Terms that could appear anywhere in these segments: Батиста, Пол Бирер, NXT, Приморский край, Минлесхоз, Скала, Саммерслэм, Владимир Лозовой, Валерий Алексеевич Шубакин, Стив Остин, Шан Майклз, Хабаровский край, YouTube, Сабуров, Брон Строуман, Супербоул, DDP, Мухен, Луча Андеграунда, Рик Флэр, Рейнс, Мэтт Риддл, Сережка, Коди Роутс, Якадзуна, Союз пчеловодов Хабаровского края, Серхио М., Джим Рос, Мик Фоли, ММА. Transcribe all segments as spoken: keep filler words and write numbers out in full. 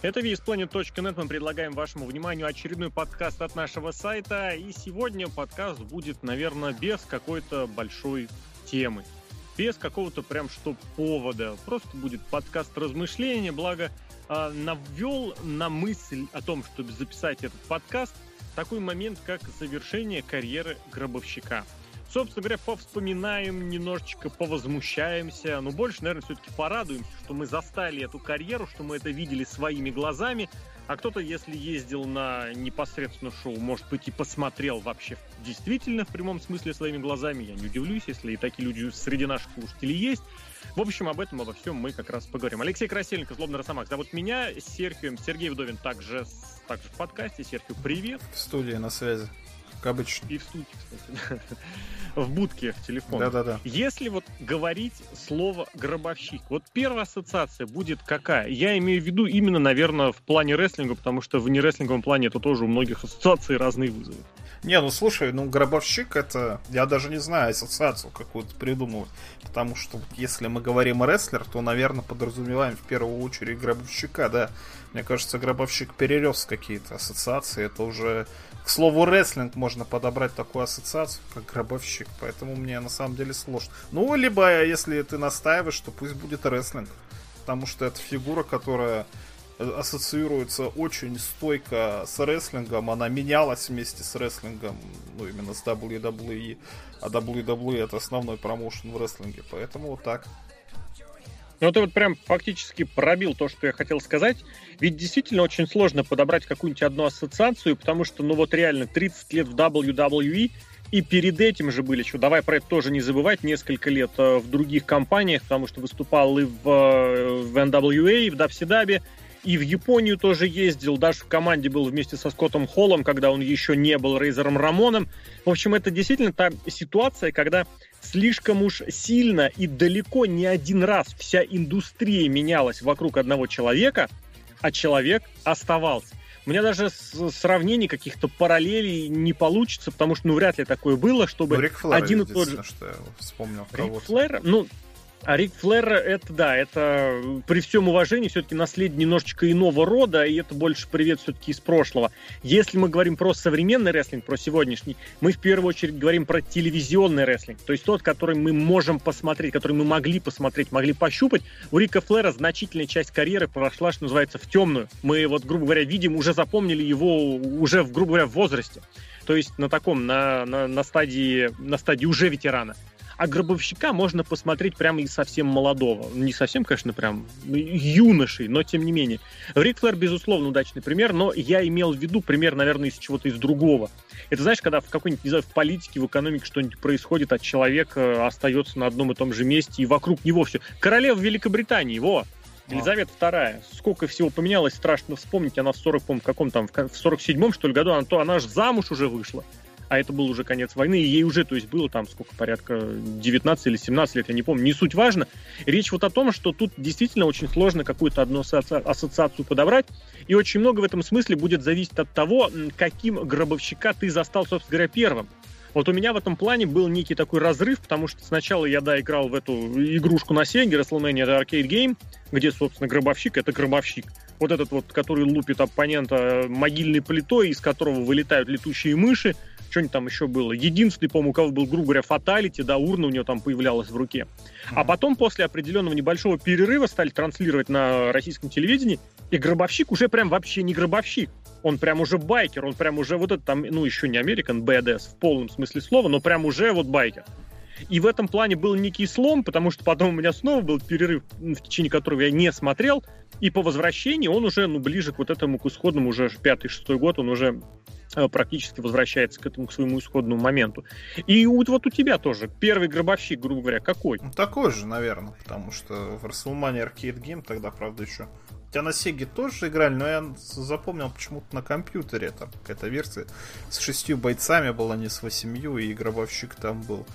Это ви эс планет точка нет, мы предлагаем вашему вниманию очередной подкаст от нашего сайта, и сегодня подкаст будет, наверное, без какой-то большой темы, без какого-то прям что повода, просто будет подкаст размышления, благо э, навел на мысль о том, чтобы записать этот подкаст, такой момент, как завершение карьеры Гробовщика. Собственно говоря, повспоминаем немножечко, повозмущаемся, но больше, наверное, все-таки порадуемся, что мы застали эту карьеру, что мы это видели своими глазами, а кто-то, если ездил на непосредственно шоу, может быть, и посмотрел вообще действительно в прямом смысле своими глазами, я не удивлюсь, если и такие люди среди наших слушателей есть. В общем, об этом, обо всем мы как раз поговорим. Алексей Красильников, Злобная Росомаха, зовут меня, Серхио М., Сергей Вдовин также, также в подкасте. Серхио, привет. В студии на связи. Как обычно. И в студии, кстати. В будке, в телефоне. Да-да-да. Если вот говорить слово «гробовщик», вот первая ассоциация будет какая? Я имею в виду именно, наверное, в плане рестлинга, потому что в нерестлинговом плане это тоже у многих ассоциаций разные вызовы. Не, ну слушай, ну гробовщик это... Я даже не знаю ассоциацию какую-то придумывать, потому что если мы говорим рестлер, то, наверное, подразумеваем в первую очередь гробовщика, да. Мне кажется, гробовщик перерез какие-то ассоциации, это уже... К слову, рестлинг можно подобрать такую ассоциацию, как гробовщик, поэтому мне на самом деле сложно. Ну, либо, если ты настаиваешь, то пусть будет рестлинг, потому что это фигура, которая ассоциируется очень стойко с рестлингом, она менялась вместе с рестлингом, ну, именно с дабл ю дабл ю и, а дабл ю дабл ю и это основной промоушен в рестлинге, поэтому вот так. Ну, ты вот прям фактически пробил то, что я хотел сказать. Ведь действительно очень сложно подобрать какую-нибудь одну ассоциацию, потому что, ну вот реально, тридцать лет в дабл ю дабл ю и, и перед этим же были еще, давай про это тоже не забывать, несколько лет в других компаниях, потому что выступал и в, в эн дабл ю эй, и в дабл ю си дабл ю, и в Японию тоже ездил, даже в команде был вместе со Скоттом Холлом, когда он еще не был Рейзером Рамоном. В общем, это действительно та ситуация, когда... Слишком уж сильно и далеко не один раз вся индустрия менялась вокруг одного человека, а человек оставался. У меня даже сравнений каких-то параллелей не получится, потому что ну вряд ли такое было, чтобы ну, Рик Флэр, один и тот же... Что я вспомнил кого-то. Рик Флэр, ну, а Рик Флэр, это да, это при всем уважении все-таки наследие немножечко иного рода, и это больше привет все-таки из прошлого. Если мы говорим про современный рестлинг, про сегодняшний, мы в первую очередь говорим про телевизионный рестлинг, то есть тот, который мы можем посмотреть, который мы могли посмотреть, могли пощупать. У Рика Флэра значительная часть карьеры прошла, что называется, в темную. Мы, вот, грубо говоря, видим, уже запомнили его уже, грубо говоря, в возрасте, то есть на таком, на, на, на, стадии, на стадии уже ветерана. А гробовщика можно посмотреть прямо и совсем молодого. Не совсем, конечно, прям юношей, но тем не менее. Рик Флэр, безусловно, удачный пример, но я имел в виду пример, наверное, из чего-то из другого. Это, знаешь, когда в какой-нибудь, не знаю, в политике, в экономике что-нибудь происходит, а человек остается на одном и том же месте, и вокруг него все. Королева Великобритании, во! Елизавета вторая. Сколько всего поменялось, страшно вспомнить. Она в сорок, каком там, в сорок седьмом, что ли, году, она, то, она же замуж уже вышла. А это был уже конец войны, и ей уже, то есть, было там сколько, порядка девятнадцать или семнадцать лет, я не помню, не суть важно. Речь вот о том, что тут действительно очень сложно какую-то одну ассоциацию подобрать, и очень много в этом смысле будет зависеть от того, каким гробовщика ты застал, собственно говоря, первым. Вот у меня в этом плане был некий такой разрыв, потому что сначала я, да, играл в эту игрушку на Сеге, WrestleMania, это Arcade Game, где, собственно, гробовщик — это гробовщик. Вот этот вот, который лупит оппонента могильной плитой, из которого вылетают летучие мыши, что-нибудь там еще было. Единственный, по-моему, у кого был, грубо говоря, фаталити, да, урна у него там появлялась в руке. А потом, после определенного небольшого перерыва, стали транслировать на российском телевидении, и гробовщик уже прям вообще не гробовщик. Он прям уже байкер, он прям уже вот это там, ну, еще не American бэ дэ эс в полном смысле слова, но прям уже вот байкер. И в этом плане был некий слом, потому что потом у меня снова был перерыв, в течение которого я не смотрел, и по возвращении он уже, ну, ближе к вот этому, к исходному, уже пятый-шестой год, он уже практически возвращается к этому, к своему исходному моменту. И вот, вот у тебя тоже первый гробовщик, грубо говоря, какой? Ну, такой же, наверное, потому что в WrestleMania Arcade Game тогда, правда, еще... Хотя на Сеге тоже играли, но я запомнил почему-то на компьютере. Там какая-то версия с шестью бойцами была, не с восемью, и гробовщик там был.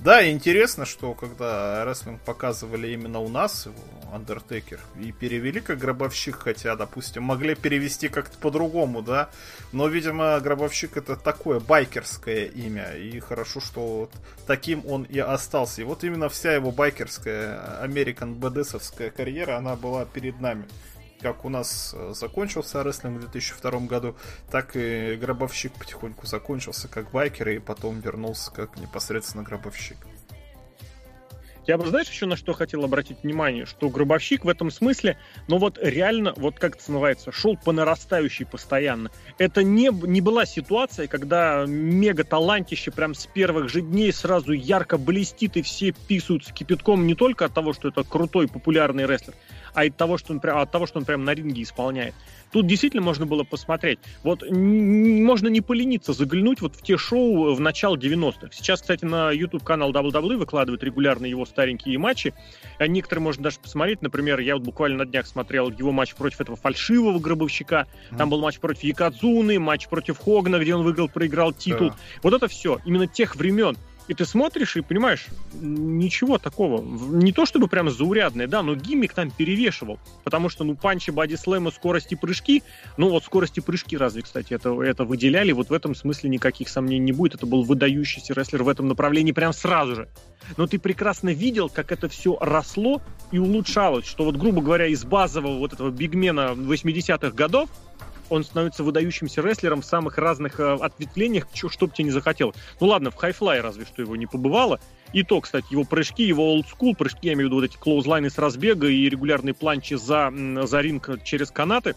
Да, и интересно, что когда рестлинг показывали именно у нас, его, Undertaker, и перевели как гробовщик, хотя, допустим, могли перевести как-то по-другому, да, но, видимо, гробовщик это такое байкерское имя, и хорошо, что вот таким он и остался. И вот именно вся его байкерская, American бэ дэ эс-овская карьера, она была перед нами. как у нас закончился рестлинг в две тысячи втором году, так и Гробовщик потихоньку закончился как байкер и потом вернулся как непосредственно Гробовщик. Я бы, знаешь, еще на что хотел обратить внимание, что Гробовщик в этом смысле, ну вот реально, вот как это называется, шел по нарастающей постоянно. Это не, не была ситуация, когда мега-талантище прям с первых же дней сразу ярко блестит, и все писают с кипятком не только от того, что это крутой популярный рестлер, а от того, что он, от того, что он прям на ринге исполняет. Тут действительно можно было посмотреть. Вот н- можно не полениться, заглянуть вот в те шоу в начало девяностых. Сейчас, кстати, на YouTube-канал дабл ю дабл ю и выкладывают регулярно его старенькие матчи. Некоторые можно даже посмотреть. Например, я вот буквально на днях смотрел его матч против этого фальшивого Гробовщика. Там был матч против Якадзуны, матч против Хогана, где он выиграл, проиграл титул. Да. Вот это все. Именно тех времен. И ты смотришь и понимаешь, ничего такого. Не то чтобы прям заурядное, да, но гиммик там перевешивал. Потому что, ну, панчи, бодислэмы, скорости, прыжки. Ну, вот скорости, прыжки разве, кстати, это, это выделяли. Вот в этом смысле никаких сомнений не будет. Это был выдающийся рестлер в этом направлении прям сразу же. Но ты прекрасно видел, как это все росло и улучшалось. Что вот, грубо говоря, из базового вот этого бигмена восьмидесятых годов он становится выдающимся рестлером в самых разных э, ответвлениях, чё, что бы тебе не захотелось. Ну ладно, в хайфлай разве что его не побывало. И то, кстати, его прыжки, его олдскул, прыжки, я имею в виду вот эти клоузлайны с разбега и регулярные планчи за, за ринг через канаты,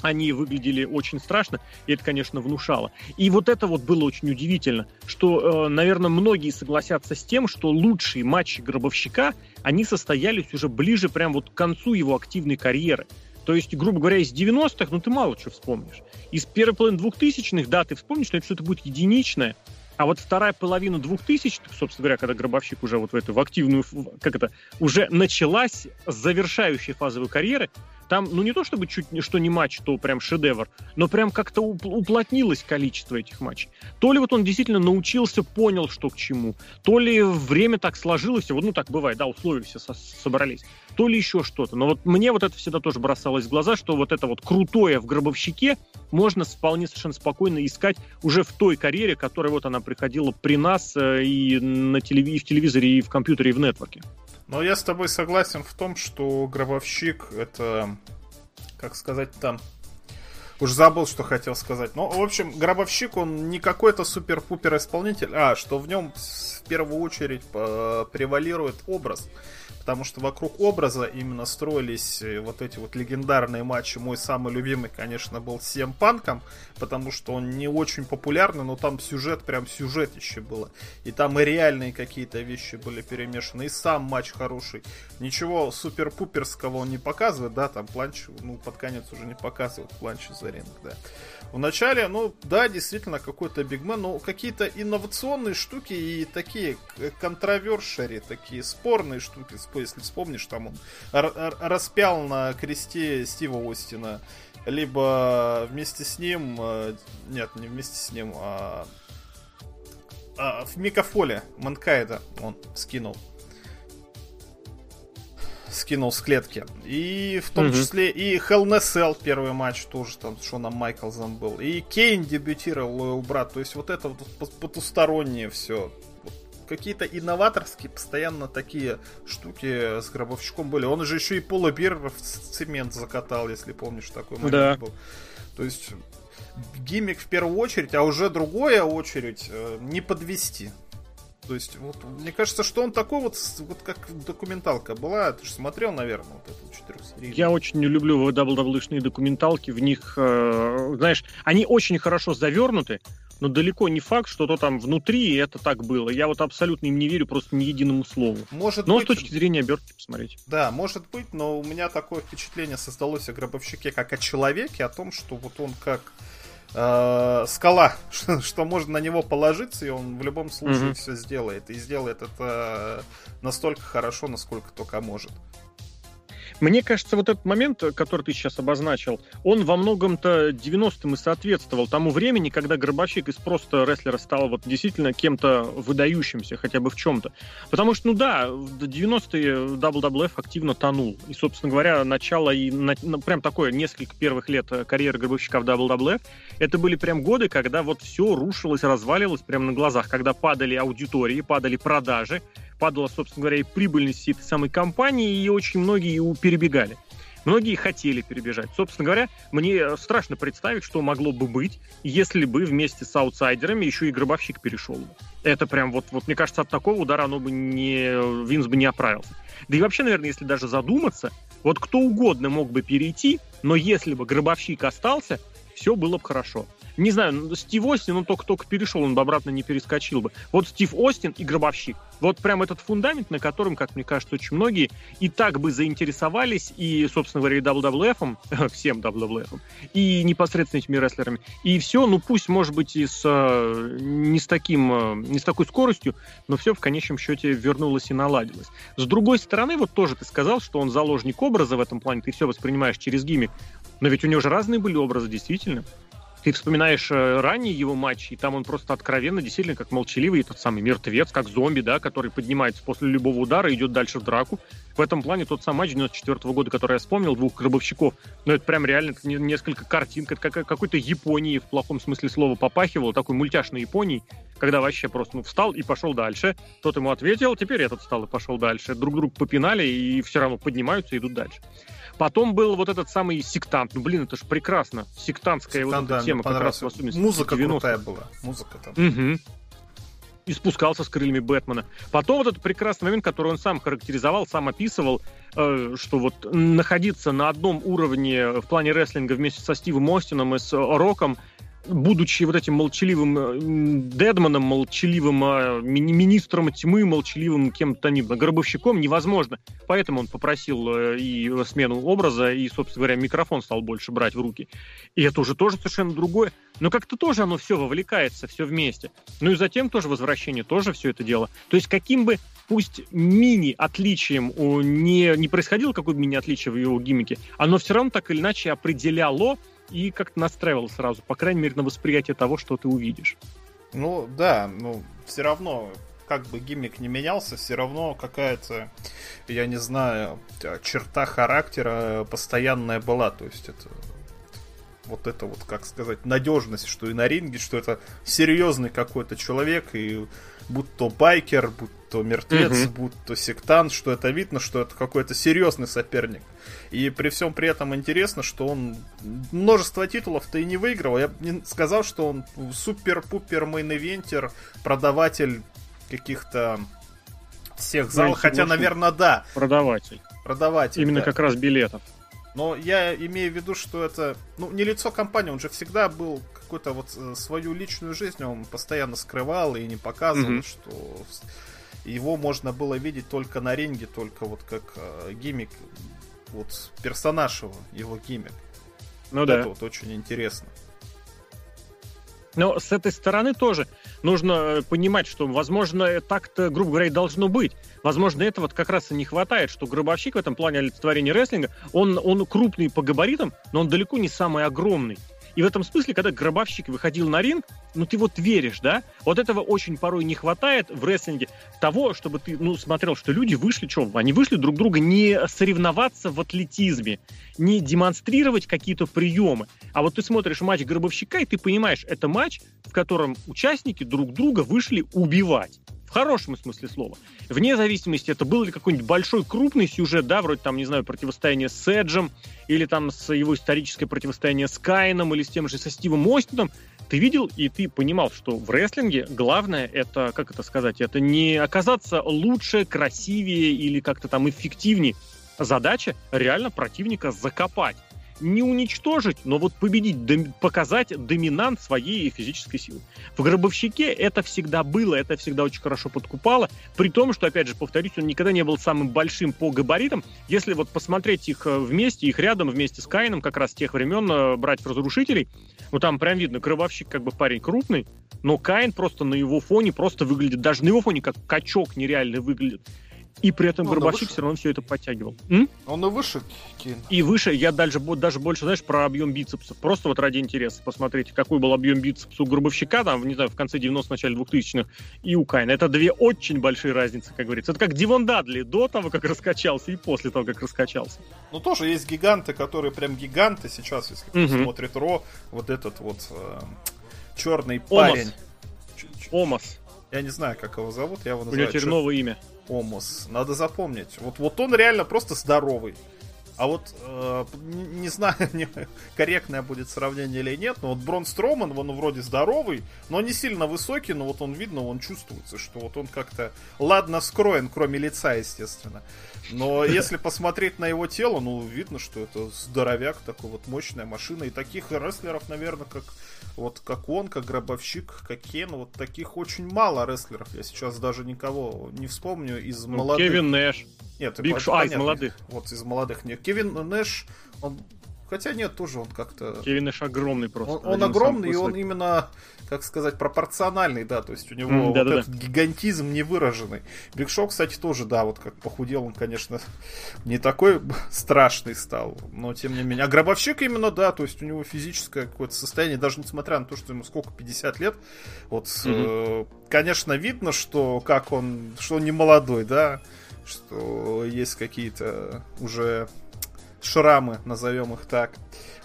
они выглядели очень страшно, и это, конечно, внушало. И вот это вот было очень удивительно, что, э, наверное, многие согласятся с тем, что лучшие матчи Гробовщика, они состоялись уже ближе прям вот к концу его активной карьеры. То есть, грубо говоря, из девяностых, ну, ты мало чего вспомнишь. Из первой половины двухтысячных, да, ты вспомнишь, но это что-то будет единичное. А вот вторая половина двухтысячных, собственно говоря, когда Гробовщик уже вот в эту в активную, как это, уже началась завершающая фазовая карьера, там, ну, не то чтобы чуть что не матч, то прям шедевр, но прям как-то уплотнилось количество этих матчей. То ли вот он действительно научился, понял, что к чему, то ли время так сложилось, ну, так бывает, да, условия все собрались, то ли еще что-то. Но вот мне вот это всегда тоже бросалось в глаза, что вот это вот крутое в Гробовщике можно вполне совершенно спокойно искать уже в той карьере, которая вот она приходила при нас и, на телев... и в телевизоре, и в компьютере, и в нетворке. Но я с тобой согласен в том, что Гробовщик — это, как сказать там, уж забыл, что хотел сказать. Но, в общем, Гробовщик, он не какой-то супер-пупер исполнитель, а что в нем в первую очередь превалирует образ. Потому что вокруг образа именно строились вот эти вот легендарные матчи. Мой самый любимый, конечно, был с Си Эм Панком, потому что он не очень популярный, но там сюжет, прям сюжетище было. И там и реальные какие-то вещи были перемешаны, и сам матч хороший. Ничего супер-пуперского он не показывает, да, там планч, ну, под конец уже не показывает планч за ринг, да. Вначале, ну, да, действительно, какой-то бигмен, но какие-то инновационные штуки и такие контровершери, такие спорные штуки. Если вспомнишь, там он распял на кресте Стива Остина, либо вместе с ним, нет, не вместе с ним, а, а в Микафоле Манкайда он скинул. Скинул с клетки. И в том mm-hmm. числе и Hell in a Cell первый матч тоже там с Шаном Майклзом был. И Кейн дебютировал, его брат. То есть вот это вот потустороннее все. Какие-то инноваторские постоянно такие штуки с Гробовщиком были. Он же еще и Пола Бирера в цемент закатал, если помнишь, такой момент да. был. То есть гиммик в первую очередь, а уже другая очередь не подвести. То есть, вот, мне кажется, что он такой вот, вот как документалка была. Ты же смотрел, наверное, вот эту четырехсерийную. Я очень люблю дабл-даблышные документалки. В них, э, знаешь, они очень хорошо завернуты, но далеко не факт, что то там внутри это так было. Я вот абсолютно им не верю, просто ни единому слову. Может но быть, с точки зрения обертки посмотреть. Да, может быть, но у меня такое впечатление создалось о Гробовщике как о человеке, о том, что вот он как... Скала, что можно на него положиться, и он в любом случае mm-hmm. все сделает. И сделает это настолько хорошо, насколько только может. Мне кажется, вот этот момент, который ты сейчас обозначил, он во многом-то девяностым и соответствовал тому времени, когда Гробовщик из просто рестлера стал вот действительно кем-то выдающимся, хотя бы в чем-то. Потому что, ну да, в девяностые дабл ю дабл ю эф активно тонул. И, собственно говоря, начало и на, на, прям такое, несколько первых лет карьеры Гробовщика в дабл ю дабл ю эф, это были прям годы, когда вот все рушилось, разваливалось прямо на глазах, когда падали аудитории, падали продажи, падала, собственно говоря, и прибыльность этой самой компании, и очень многие перебегали. Многие хотели перебежать. Собственно говоря, мне страшно представить, что могло бы быть, если бы вместе с аутсайдерами еще и Гробовщик перешел бы. Это прям вот, вот мне кажется, от такого удара оно бы не, Винс бы не оправился. Да и вообще, наверное, если даже задуматься, вот кто угодно мог бы перейти, но если бы Гробовщик остался, все было бы хорошо. Не знаю, Стив Остин, он только-только перешел, он бы обратно не перескочил бы. Вот Стив Остин и Гробовщик. Вот прям этот фундамент, на котором, как мне кажется, очень многие и так бы заинтересовались, и, собственно говоря, и дабл ю дабл ю эфом, всем дабл ю дабл ю эфом, и непосредственно этими рестлерами. И все, ну пусть, может быть, и с, не, с таким, не с такой скоростью, но все в конечном счете вернулось и наладилось. С другой стороны, вот тоже ты сказал, что он заложник образа в этом плане, ты все воспринимаешь через гиммик, но ведь у него же разные были образы, действительно. Ты вспоминаешь ранее его матчи, и там он просто откровенно, действительно, как молчаливый тот самый мертвец, как зомби, да, который поднимается после любого удара и идет дальше в драку. В этом плане тот самый матч девяносто четвёртого года, который я вспомнил, двух гробовщиков, ну это прям реально несколько картинок, это как, какой-то Японии в плохом смысле слова попахивало, такой мультяшной Японии, когда вообще просто ну, встал и пошел дальше, тот ему ответил, теперь этот встал и пошел дальше, друг друга попинали и все равно поднимаются и идут дальше. Потом был вот этот самый сектант. Ну, блин, это же прекрасно. Сектантская сектант, вот эта да, тема как раз в особенности. Музыка крутая была. Музыка там. Угу. И спускался с крыльями Бэтмена. Потом вот этот прекрасный момент, который он сам характеризовал, сам описывал, э, что вот находиться на одном уровне в плане рестлинга вместе со Стивом Остином и с Роком, будучи вот этим молчаливым Дедманом, молчаливым э, мини- министром тьмы, молчаливым кем-то ни, гробовщиком, невозможно. Поэтому он попросил э, и смену образа, и, собственно говоря, микрофон стал больше брать в руки. И это уже тоже совершенно другое. Но как-то тоже оно все вовлекается, все вместе. Ну и затем тоже возвращение, тоже все это дело. То есть каким бы, пусть мини-отличием не, не происходило, какое бы мини-отличие в его гиммике, оно все равно так или иначе определяло и как-то настраивал сразу, по крайней мере, на восприятие того, что ты увидишь. Ну, да, ну, все равно, как бы гиммик не менялся, все равно какая-то, я не знаю, черта характера постоянная была, то есть это... Вот это вот, как сказать, надежность, что и на ринге, что это серьезный какой-то человек, и будь то байкер, будь то мертвец, mm-hmm. будь то сектант, что это видно, что это какой-то серьезный соперник. И при всем при этом интересно, что он множество титулов-то и не выиграл. Я бы не сказал, что он супер-пупер мейн-ивентер, продаватель каких-то всех залов. Знаете, хотя, наверное, да. Продаватель. Продаватель. Именно да. Как раз билетов. Но я имею в виду, что это ну, не лицо компании, он же всегда был какую-то вот свою личную жизнь, он постоянно скрывал и не показывал, mm-hmm. что его можно было видеть только на ринге, только вот как э, гиммик, вот персонаж его, его гиммик. Ну вот да. Это вот очень интересно. Но с этой стороны тоже нужно понимать, что, возможно, так-то, грубо говоря, и должно быть. Возможно, этого как раз и не хватает, что Гробовщик в этом плане олицетворения рестлинга, он, он крупный по габаритам, но он далеко не самый огромный. И в этом смысле, когда Гробовщик выходил на ринг, ну ты вот веришь, да? Вот этого очень порой не хватает в рестлинге, того, чтобы ты, ну, смотрел, что люди вышли, что они вышли друг друга не соревноваться в атлетизме, не демонстрировать какие-то приемы. А вот ты смотришь матч Гробовщика, и ты понимаешь, это матч, в котором участники друг друга вышли убивать. В хорошем смысле слова. Вне зависимости, это был ли какой-нибудь большой, крупный сюжет, да, вроде там, не знаю, противостояние с Эджем, или там с его историческое противостояние с Каином, или с тем же со Стивом Остином, ты видел и ты понимал, что в рестлинге главное это, как это сказать, это не оказаться лучше, красивее или как-то там эффективнее. Задача реально противника закопать. Не уничтожить, но вот победить, дом, показать доминант своей физической силы. В Гробовщике это всегда было, это всегда очень хорошо подкупало, при том, что, опять же, повторюсь, он никогда не был самым большим по габаритам. Если вот посмотреть их вместе, их рядом, вместе с Каином, как раз тех времен, брать разрушителей, ну там прям видно, Гробовщик как бы парень крупный, но Каин просто на его фоне просто выглядит, даже на его фоне как качок нереально выглядит. И при этом ну, Гробовщик все равно все это подтягивал. М? Он и выше, Кейн. И выше. Я даже, даже больше, знаешь, про объем бицепсов. Просто вот ради интереса посмотрите, какой был объем бицепса у Гробовщика, там, не знаю, в конце девяностых, начале двухтысячных, и у Каина. Это две очень большие разницы, как говорится. Это как Дивон Дадли до того, как раскачался, и после того, как раскачался. Ну, тоже есть гиганты, которые прям гиганты сейчас, если кто угу. смотрит Ро, вот этот вот э, черный парень. Омос. Я не знаю, как его зовут, я его называю. У него теперь новое имя. Омос, надо запомнить. Вот, вот он реально просто здоровый. А вот, э, не, не знаю, корректное будет сравнение или нет, но вот Брон Строуман, он вроде здоровый, но не сильно высокий, но вот он, видно, он чувствуется, что вот он как-то ладно скроен, кроме лица, естественно. Но если посмотреть на его тело, ну, видно, что это здоровяк, такой вот мощная машина. И таких рестлеров, наверное, как вот как он, как Гробовщик, как Кейн, вот таких очень мало рестлеров. Я сейчас даже никого не вспомню из ну, молодых. Кевин Нэш. Нет, Биг Шоу, а, из молодых. Вот из молодых нет. Кевин Нэш, он... Хотя нет, тоже он как-то... Кевин Нэш огромный просто. Он, он огромный, и он именно, как сказать, пропорциональный, да, то есть у него mm, вот да, этот да. гигантизм невыраженный. Биг Шоу, кстати, тоже, да, вот как похудел, он, конечно, не такой страшный стал, но тем не менее. А Гробовщик именно, да, то есть у него физическое какое-то состояние, даже несмотря на то, что ему сколько, пятьдесят лет, вот, mm-hmm. э, конечно, видно, что как он, что он не молодой, да, что есть какие-то уже... шрамы, назовем их так.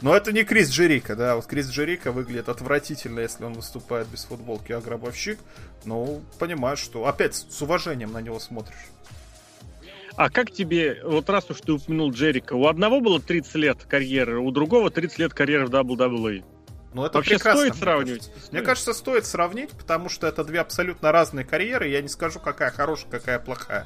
Но это не Крис Джерико, да. Вот Крис Джерико выглядит отвратительно, если он выступает без футболки, а Гробовщик, ну, понимаешь, что опять с уважением на него смотришь. А как тебе, вот раз уж ты упомянул Джерико, у одного было тридцать лет карьеры, у другого тридцать лет карьеры в дабл ю дабл ю и? Ну, это вообще прекрасно, стоит мне сравнивать? Кажется. Мне кажется, стоит сравнить, потому что это две абсолютно разные карьеры, я не скажу, какая хорошая, какая плохая.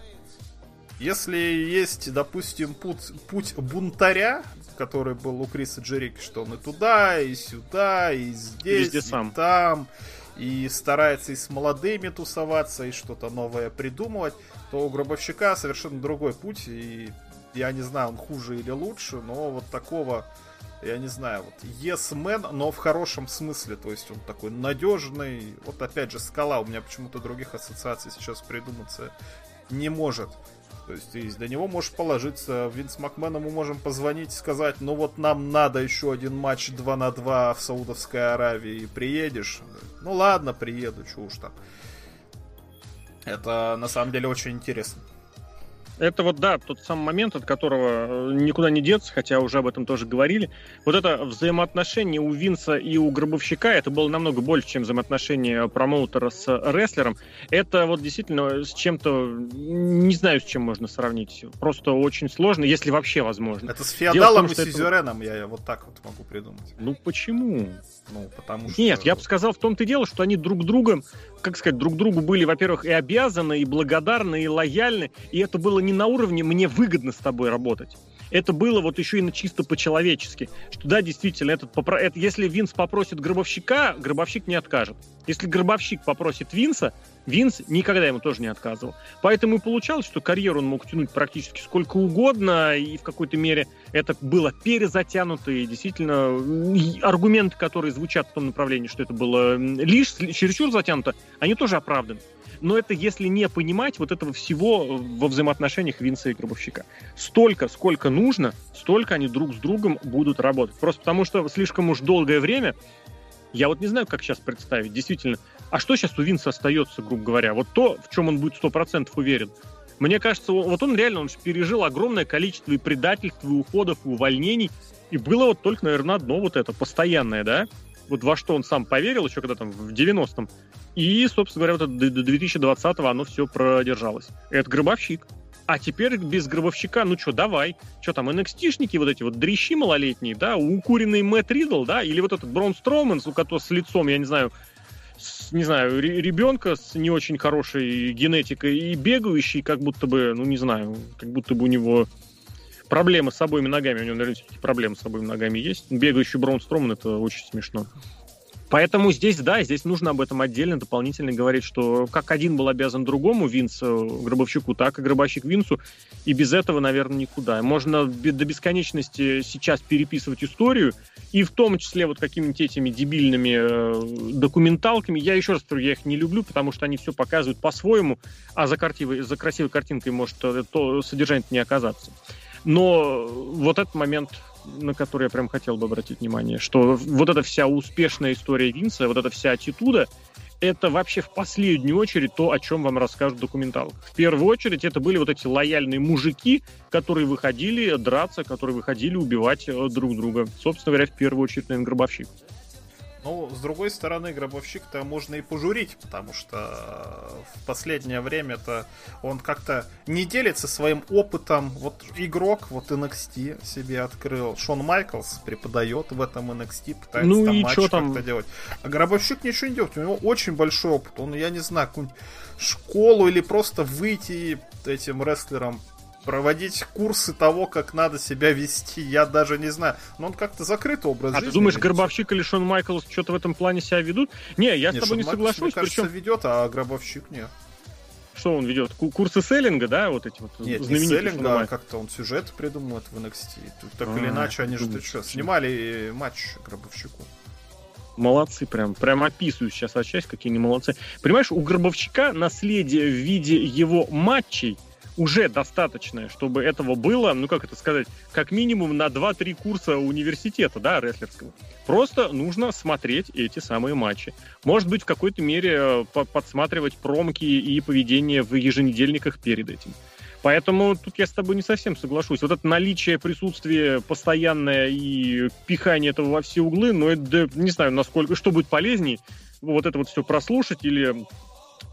Если есть, допустим, путь, путь бунтаря, который был у Криса Джерика, что он и туда, и сюда, и здесь, везде и сам. Там, и старается и с молодыми тусоваться, и что-то новое придумывать, то у Гробовщика совершенно другой путь, и я не знаю, он хуже или лучше, но вот такого, я не знаю, вот yes-man, но в хорошем смысле, то есть он такой надежный, вот опять же Скала, у меня почему-то других ассоциаций сейчас придуматься не может. То есть ты до него можешь положиться. Винс Макмэну мы можем позвонить и сказать: ну вот нам надо еще один матч два на два в Саудовской Аравии. Приедешь? Ну ладно, приеду, чего уж там. Это на самом деле очень интересно. Это вот, да, тот самый момент, от которого никуда не деться, хотя уже об этом тоже говорили. Вот это взаимоотношение у Винса и у Гробовщика, это было намного больше, чем взаимоотношение промоутера с рестлером. Это вот действительно с чем-то, не знаю, с чем можно сравнить. Просто очень сложно, если вообще возможно. Это с феодалом том, и сюзереном это... я вот так вот могу придумать. Ну почему? Ну, потому что... Нет, я бы сказал, в том-то и дело, что они друг другом, как сказать, друг другу были, во-первых, и обязаны, и благодарны, и лояльны, и это было не на уровне «мне выгодно с тобой работать». Это было вот еще и чисто по-человечески. Что да, действительно, этот попро... это, если Винс попросит Гробовщика, Гробовщик не откажет. Если Гробовщик попросит Винса, Винс никогда ему тоже не отказывал. Поэтому и получалось, что карьеру он мог тянуть практически сколько угодно, и в какой-то мере это было перезатянуто, и действительно аргументы, которые звучат в том направлении, что это было лишь чересчур затянуто, они тоже оправданы. Но это если не понимать вот этого всего во взаимоотношениях Винса и Гробовщика. Столько, сколько нужно, столько они друг с другом будут работать. Просто потому что слишком уж долгое время, я вот не знаю, как сейчас представить, действительно. А что сейчас у Винса остается, грубо говоря? Вот то, в чем он будет сто процентов уверен. Мне кажется, вот он реально, он пережил огромное количество и предательств, и уходов, и увольнений. И было вот только, наверное, одно вот это постоянное, да? Вот во что он сам поверил еще когда там в девяностом. И, собственно говоря, вот это до две тысячи двадцатого оно все продержалось. Это Гробовщик. А теперь без Гробовщика, ну что, давай. Что там, эн экс ти-шники, вот эти вот дрищи малолетние, да, укуренный Мэтт Риддл, да, или вот этот Брон Строуман, сука, то с лицом, я не знаю, с, не знаю, ребенка с не очень хорошей генетикой и бегающий, как будто бы, ну не знаю, как будто бы у него... Проблемы с обоими ногами. У него, наверное, все-таки проблемы с обоими ногами есть. Бегающий Брон Строуман — это очень смешно. Поэтому здесь, да, здесь нужно об этом отдельно, дополнительно говорить, что как один был обязан другому, Винсу, Гробовщику, так и Гробовщик Винсу, и без этого, наверное, никуда. Можно до бесконечности сейчас переписывать историю, и в том числе вот какими-то этими дебильными документалками. Я еще раз говорю, я их не люблю, потому что они все показывают по-своему, а за, картивой, за красивой картинкой может то содержание не оказаться. Но вот этот момент, на который я прям хотел бы обратить внимание, что вот эта вся успешная история Винса, вот эта вся аттитуда, это вообще в последнюю очередь то, о чем вам расскажут в документалках. В первую очередь это были вот эти лояльные мужики, которые выходили драться, которые выходили убивать друг друга. Собственно говоря, в первую очередь, наверное, Гробовщик. Ну, с другой стороны, Гробовщик-то можно и пожурить, потому что в последнее время-то он как-то не делится своим опытом. Вот игрок, вот эн экс ти себе открыл. Шан Майклз преподает в этом эн экс ти, пытается ну там и матч чё там? Как-то делать. А Гробовщик ничего не делает, у него очень большой опыт. Он, я не знаю, какую-нибудь школу или просто выйти этим рестлером, проводить курсы того, как надо себя вести, я даже не знаю. Но он как-то закрытый образ а жизни. А ты думаешь, ведет? Гробовщик или Шан Майклз что-то в этом плане себя ведут? Не, я не, с тобой Шан не соглашусь. Мне кажется, причем... ведет, а Гробовщик нет. Что он ведет? Курсы селлинга, да? Вот эти вот нет, не селлинга, а как-то он сюжет придумывает в эн экс ти. Так или иначе, они же ты что, снимали матч Гробовщику. Молодцы, прям, прям описываю сейчас отчасти, какие они молодцы. Понимаешь, у Гробовщика наследие в виде его матчей уже достаточное, чтобы этого было, ну как это сказать, как минимум на два-три курса университета, да, рестлерского. Просто нужно смотреть эти самые матчи. Может быть, в какой-то мере подсматривать промки и поведение в еженедельниках перед этим. Поэтому тут я с тобой не совсем соглашусь. Вот это наличие присутствия постоянное и пихание этого во все углы, но это, не знаю, насколько, что будет полезней, вот это вот все прослушать или...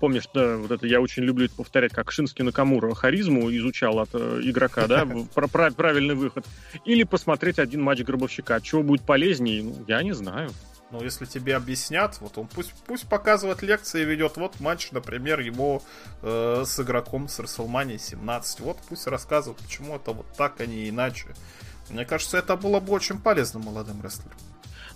Помнишь, да, вот это я очень люблю это повторять, как Шински Накамура харизму изучал от э, игрока, да, про, про, правильный выход. Или посмотреть один матч Гробовщика. Чего будет полезнее, ну, я не знаю. Ну, если тебе объяснят, вот он пусть, пусть показывает лекции и ведет. Вот матч, например, его э, с игроком с WrestleMania семнадцать. Вот пусть рассказывают, почему это вот так, а не иначе. Мне кажется, это было бы очень полезно молодым рестлерам.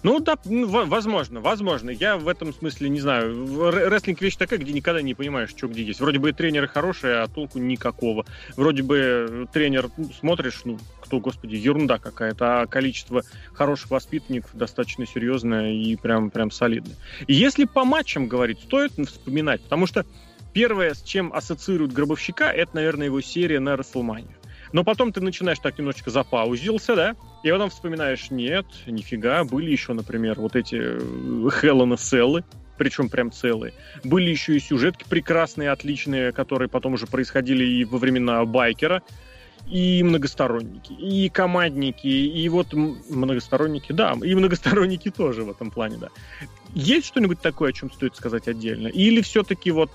Ну да, возможно, возможно. Я в этом смысле не знаю. Рестлинг вещь такая, где никогда не понимаешь, что где есть. Вроде бы и тренеры хорошие, а толку никакого. Вроде бы тренер, ну, смотришь, ну, кто, господи, ерунда какая-то, а количество хороших воспитанников достаточно серьезное и прям, прям солидное. И если по матчам говорить, стоит вспоминать, потому что первое, с чем ассоциируют Гробовщика, это, наверное, его серия на WrestleMania. Но потом ты начинаешь так немножечко запаузился, да? И потом вспоминаешь, нет, нифига, были еще, например, вот эти Hell in a Cell, причем прям целые. Были еще и сюжетки прекрасные, отличные, которые потом уже происходили и во времена Байкера, и многосторонники, и командники, и вот многосторонники, да, и многосторонники тоже в этом плане, да. Есть что-нибудь такое, о чем стоит сказать отдельно? Или все-таки вот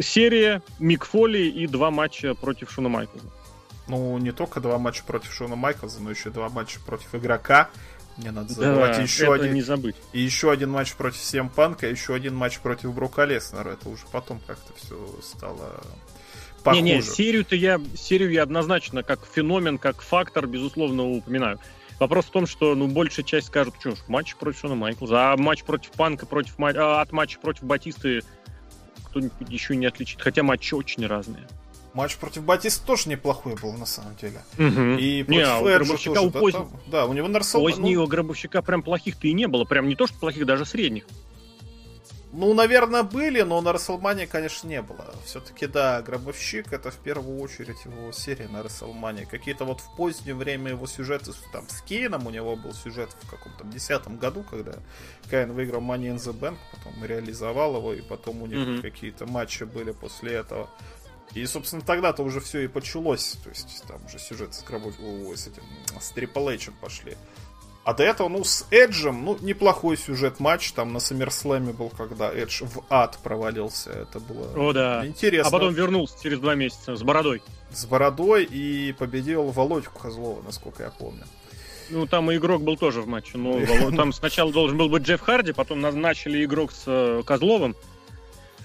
серия, Мик Фоли и два матча против Шана Майклза? Ну, не только два матча против Шана Майклза, но еще два матча против игрока. Не надо забывать. Да, еще один... не забыть. И еще один матч против Си Эм Панка, еще один матч против Брука Леснера. Это уже потом как-то все стало похуже. Не-не, серию-то я, серию я однозначно как феномен, как фактор, безусловно, упоминаю. Вопрос в том, что, ну, большая часть скажут, что ж, матч против Шана Майклза, а матч против Панка, против матч... а, от матча против Батисты кто-нибудь еще не отличит. Хотя матчи очень разные. Матч против Батиста тоже неплохой был, на самом деле. Угу. И против не, а у Гробовщика тоже, у позднего... да, там, да, у него нарисован... Позднего ну... Гробовщика прям плохих-то и не было. Прям не то, что плохих, даже средних. Ну, наверное, были, но на WrestleMania, конечно, не было. Все-таки, да, Гробовщик — это в первую очередь его серия на WrestleMania. Какие-то вот в позднее время его сюжеты там с Кейном, у него был сюжет в каком-то десятом году, когда Кейн выиграл Money in the Bank, потом реализовал его, и потом у них угу. какие-то матчи были после этого. И, собственно, тогда-то уже все и началось. То есть там уже сюжет с Гробовщиком, с этим, с Трипл Эйчем пошли. А до этого, ну, с Эджем, ну, неплохой сюжет матч. Там на Саммерслэме был, когда Эдж в ад провалился. Это было О, да. интересно. А потом вернулся через два месяца с бородой. С бородой и победил Володьку Козлова, насколько я помню. Ну, там и игрок был тоже в матче. Но там сначала должен был быть Джефф Харди, потом назначили игрок с Козловым.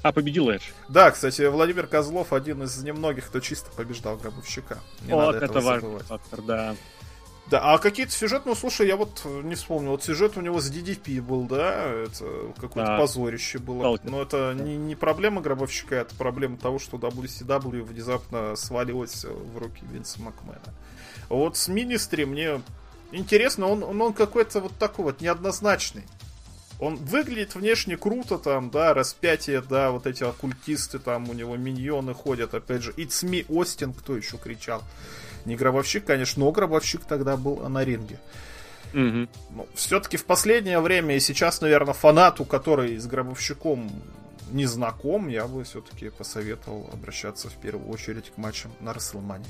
А победил Эдж. Да, кстати, Владимир Козлов один из немногих, кто чисто побеждал Гробовщика. Не вот надо этого это важный забывать. Фактор, да. Да, а какие-то сюжеты, ну слушай, я вот не вспомнил. Вот сюжет у него с ди ди пи был, да? Это какое-то да. позорище было. Сталкер. Но это да. не, не проблема Гробовщика, это проблема того, что дабл ю си дабл ю внезапно свалилось в руки Винса Макмэна. Вот с Министри мне интересно, он, он, он какой-то вот такой вот неоднозначный. Он выглядит внешне круто, там, да, распятие, да, вот эти оккультисты, там, у него миньоны ходят, опять же, It's me, Остин, кто еще кричал? Не Гробовщик, конечно, но Гробовщик тогда был на ринге. Mm-hmm. Но все-таки в последнее время, и сейчас, наверное, фанату, который с Гробовщиком не знаком, я бы все-таки посоветовал обращаться в первую очередь к матчам на WrestleMania.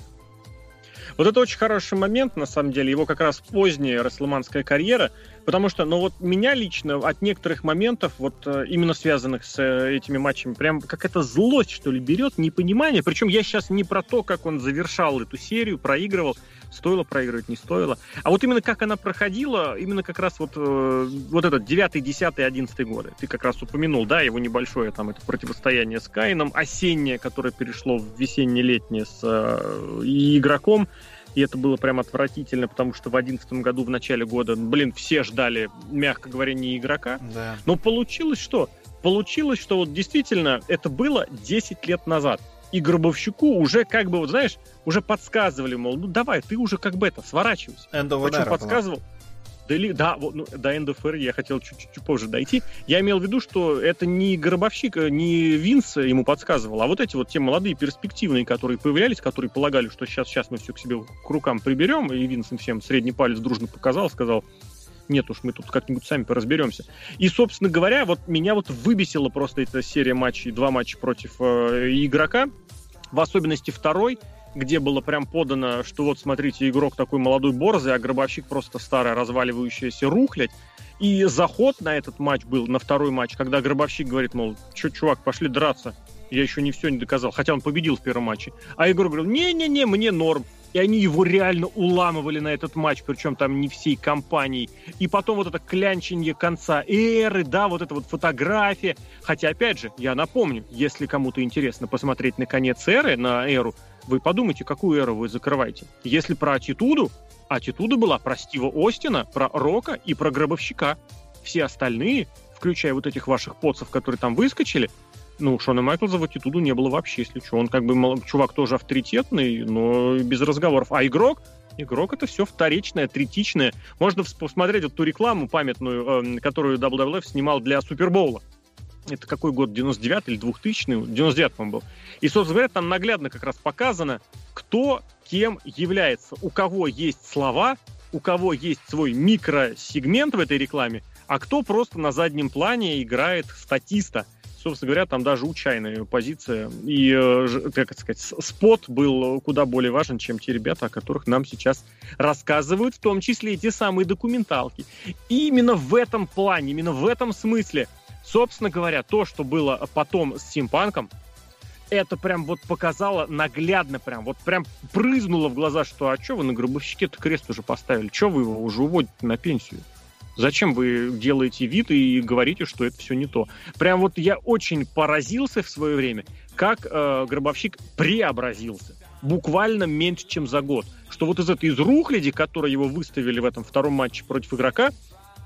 Вот это очень хороший момент, на самом деле, его как раз поздняя рестлманская карьера, потому что, ну вот меня лично от некоторых моментов, вот именно связанных с этими матчами, прям какая-то злость, что ли, берет, непонимание. Причем я сейчас не про то, как он завершал эту серию, проигрывал, стоило проигрывать, не стоило. А вот именно как она проходила, именно как раз вот, вот этот девятый, десятый, одиннадцатый годы. Ты как раз упомянул, да, его небольшое там это противостояние с Каином, осеннее, которое перешло в весенне-летнее с э, игроком. И это было прям отвратительно, потому что в две тысячи одиннадцатом году, в начале года, блин, все ждали, мягко говоря, не игрока. Да. Но получилось что? Получилось, что вот действительно это было десять лет назад. И Гробовщику уже как бы, вот знаешь, уже подсказывали, мол, ну давай, ты уже как бы это, сворачивайся. Причем подсказывал. Была. Да, ну, до эн дэ эф эр я хотел чуть-чуть позже дойти. Я имел в виду, что это не Гробовщик, не Винс ему подсказывал, а вот эти вот те молодые перспективные, которые появлялись, которые полагали, что сейчас, сейчас мы все к себе к рукам приберем, и Винс им всем средний палец дружно показал, сказал: нет уж, мы тут как-нибудь сами поразберемся. И, собственно говоря, вот меня вот выбесила просто эта серия матчей, два матча против э, игрока, в особенности второй, где было прям подано, что вот, смотрите, игрок такой молодой борзый, а Гробовщик просто старая разваливающаяся рухлядь. И заход на этот матч был, на второй матч, когда Гробовщик говорит, мол, что, чувак, пошли драться, я еще не все не доказал, хотя он победил в первом матче. А игрок говорил, не-не-не, мне норм. И они его реально уламывали на этот матч, причем там не всей компанией. И потом вот это клянченье конца эры, да, вот эта вот фотография. Хотя, опять же, я напомню, если кому-то интересно посмотреть на конец эры, на эру, вы подумайте, какую эру вы закрываете. Если про аттитуду, аттитуда была про Стива Остина, про Рока и про Гробовщика. Все остальные, включая вот этих ваших поцев, которые там выскочили, ну, Шона Майклза в аттитуду не было вообще, если что. Он как бы, чувак тоже авторитетный, но без разговоров. А игрок? Игрок — это все вторичное, третичное. Можно посмотреть вот ту рекламу памятную, которую дабл ю дабл ю эф снимал для Супербоула. Это какой год? девяносто девятый или двухтысячный? девяносто девятый, по-моему, был. И, собственно говоря, там наглядно как раз показано, кто кем является. У кого есть слова, у кого есть свой микросегмент в этой рекламе, а кто просто на заднем плане играет статиста. Собственно говоря, там даже у Чайны позиция и, как это сказать, спот был куда более важен, чем те ребята, о которых нам сейчас рассказывают, в том числе и те самые документалки. И именно в этом плане, именно в этом смысле, собственно говоря, то, что было потом с Симпанком, это прям вот показало наглядно, прям вот прям брызнуло в глаза, что а что вы на Гробовщике-то крест уже поставили? Что вы его уже уводите на пенсию? Зачем вы делаете вид и говорите, что это все не то? Прям вот я очень поразился в свое время, как э, Гробовщик преобразился. Буквально меньше, чем за год. Что вот из этой из рухляди, которую его выставили в этом втором матче против игрока,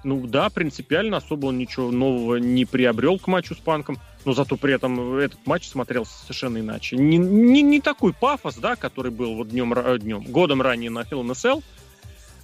ну да, принципиально особо он ничего нового не приобрел к матчу с Панком, но зато при этом этот матч смотрелся совершенно иначе. Не, не, не такой пафос, да, который был вот днем, днем, годом ранее на Hell in a Cell,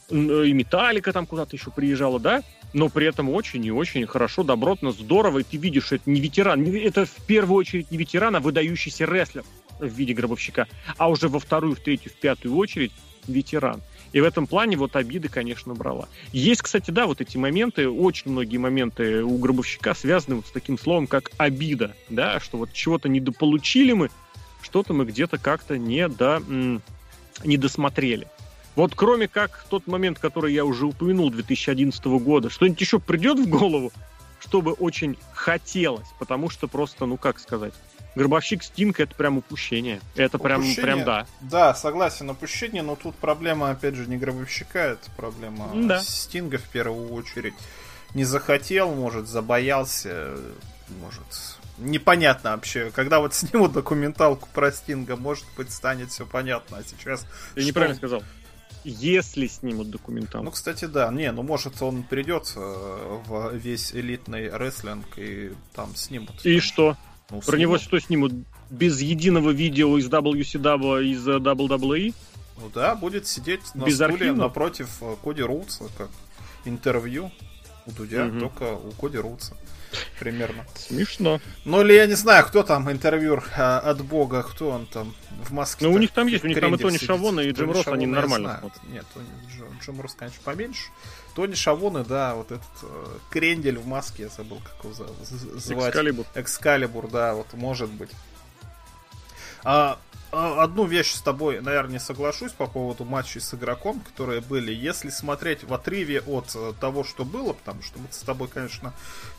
и Металлика там куда-то еще приезжала, да, но при этом очень и очень хорошо, добротно, здорово, и ты видишь, что это не ветеран, это в первую очередь не ветеран, а выдающийся рестлер в виде Гробовщика, а уже во вторую, в третью, в пятую очередь ветеран. И в этом плане вот обиды, конечно, брала. Есть, кстати, да, вот эти моменты, очень многие моменты у Гробовщика связаны вот с таким словом, как обида, да, что вот чего-то недополучили мы, что-то мы где-то как-то недо, недосмотрели. Вот кроме как тот момент, который я уже упомянул, две тысячи одиннадцатого года, что-нибудь еще придет в голову, чтобы очень хотелось, потому что просто, ну как сказать, Гробовщик Стинг — это прям упущение. Это упущение? Прям, прям да. Да, согласен, упущение, но тут проблема, опять же, не Гробовщика, это проблема да. Стинга в первую очередь. Не захотел, может, забоялся, может... Непонятно вообще. Когда вот снимут документалку про Стинга, может быть, станет все понятно. А сейчас... Я что... неправильно сказал. Если снимут документалку. Ну, кстати, да. Не, ну, может, он придет в весь элитный рестлинг и там снимут. И что? Ну, про снимут. Него что снимут? Без единого видео из дабл ю си дабл ю, из дабл ю дабл ю и? Ну да, будет сидеть на без стуле архива? Напротив Коди Роутса. Как интервью у Дудя, угу. Только у Коди Роутса. Примерно. Смешно. Ну, или я не знаю, кто там интервьюер а, от бога, кто он там в Москве. Ну, у них там есть, у них там и Тони Шавона, и Джим Тони Рос, Шавона, они нормально. Нет, Джим, Джим Рос, конечно, поменьше. Тони Шавона, да, вот этот э, крендель в маске, я забыл, как его звать. Экскалибур. Экскалибур, да, вот может быть. А, одну вещь с тобой, наверное, не соглашусь по поводу матчей с игроком, которые были. Если смотреть в отрыве от того, что было, потому что мы с тобой, конечно,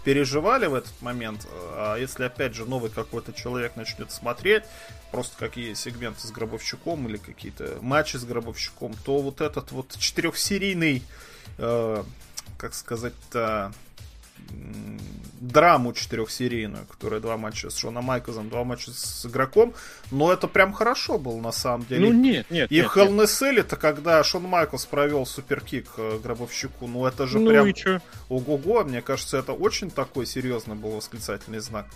переживали в этот момент. А если, опять же, новый какой-то человек начнет смотреть просто какие сегменты с Гробовщиком или какие-то матчи с Гробовщиком, то вот этот вот четырехсерийный, э, как сказать-то, драму четырехсерийную, которая два матча с Шоном Майклзом, два матча с игроком, но это прям хорошо было на самом деле. Ну нет, нет. И Hell in a Cell это когда Шон Майклз провел суперкик Гробовщику, ну это же ну прям ого-го, мне кажется, это очень такой серьезный был восклицательный знак.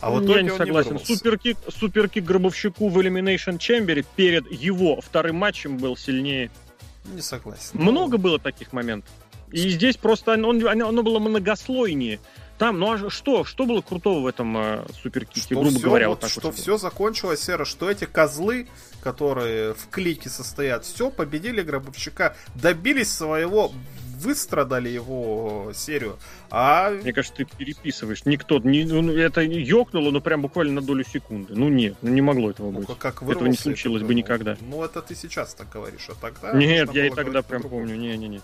А вот я не согласен. Суперкик, суперкик Гробовщику в Elimination Chamber перед его вторым матчем был сильнее. Не согласен. Много ну... было таких моментов. И здесь просто оно, оно было многослойнее. Там, ну а что? Что было крутого в этом э, суперкике, грубо все, говоря? Вот, вот так что вот все было. Закончилось, Сера, что эти козлы, которые в клике состоят, все, победили Гробовщика, добились своего, выстрадали его серию. А... Мне кажется, ты переписываешь. Никто, не, ну, это ёкнуло, но прям буквально на долю секунды. Ну нет, ну не могло этого ну, быть. Как вырвался, этого не случилось это, бы никогда. Ну это ты сейчас так говоришь, а тогда... Нет, я и тогда прям по-другому. помню. Не-не-не.